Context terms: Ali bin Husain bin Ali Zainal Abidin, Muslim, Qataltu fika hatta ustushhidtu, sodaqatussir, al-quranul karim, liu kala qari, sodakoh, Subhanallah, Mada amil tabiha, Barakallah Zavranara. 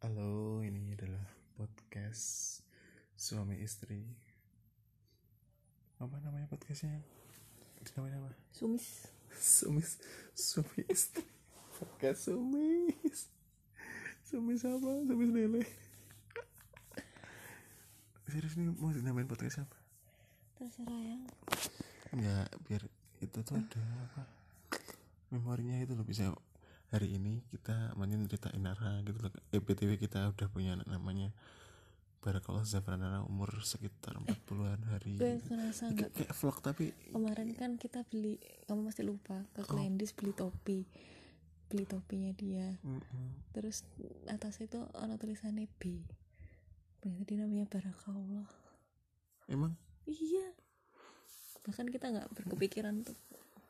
Halo, ini adalah podcast suami istri. Apa namanya podcastnya? Namanya apa? Sumis. Sumis. Suami istri. Podcast sumis. Sumis apa? Sumis lele. Serius nih, mau dinamain podcast apa? Terserah yang. Enggak, biar itu tuh ada apa? Memorinya itu loh, bisa. Hari ini kita mainin cerita Inara gitu loh. EPTW kita udah punya anak namanya Barakallah Zavranara, umur sekitar 40-an hari. Gue ngerasa enggak kayak vlog, tapi kemarin kan kita beli, kamu pasti lupa, ke Klendis beli topi. Beli topinya dia. Terus atasnya itu ada tulisannya B. Berarti dia namanya Barakallah. Emang? Iya. Bahkan kita enggak berkepikiran untuk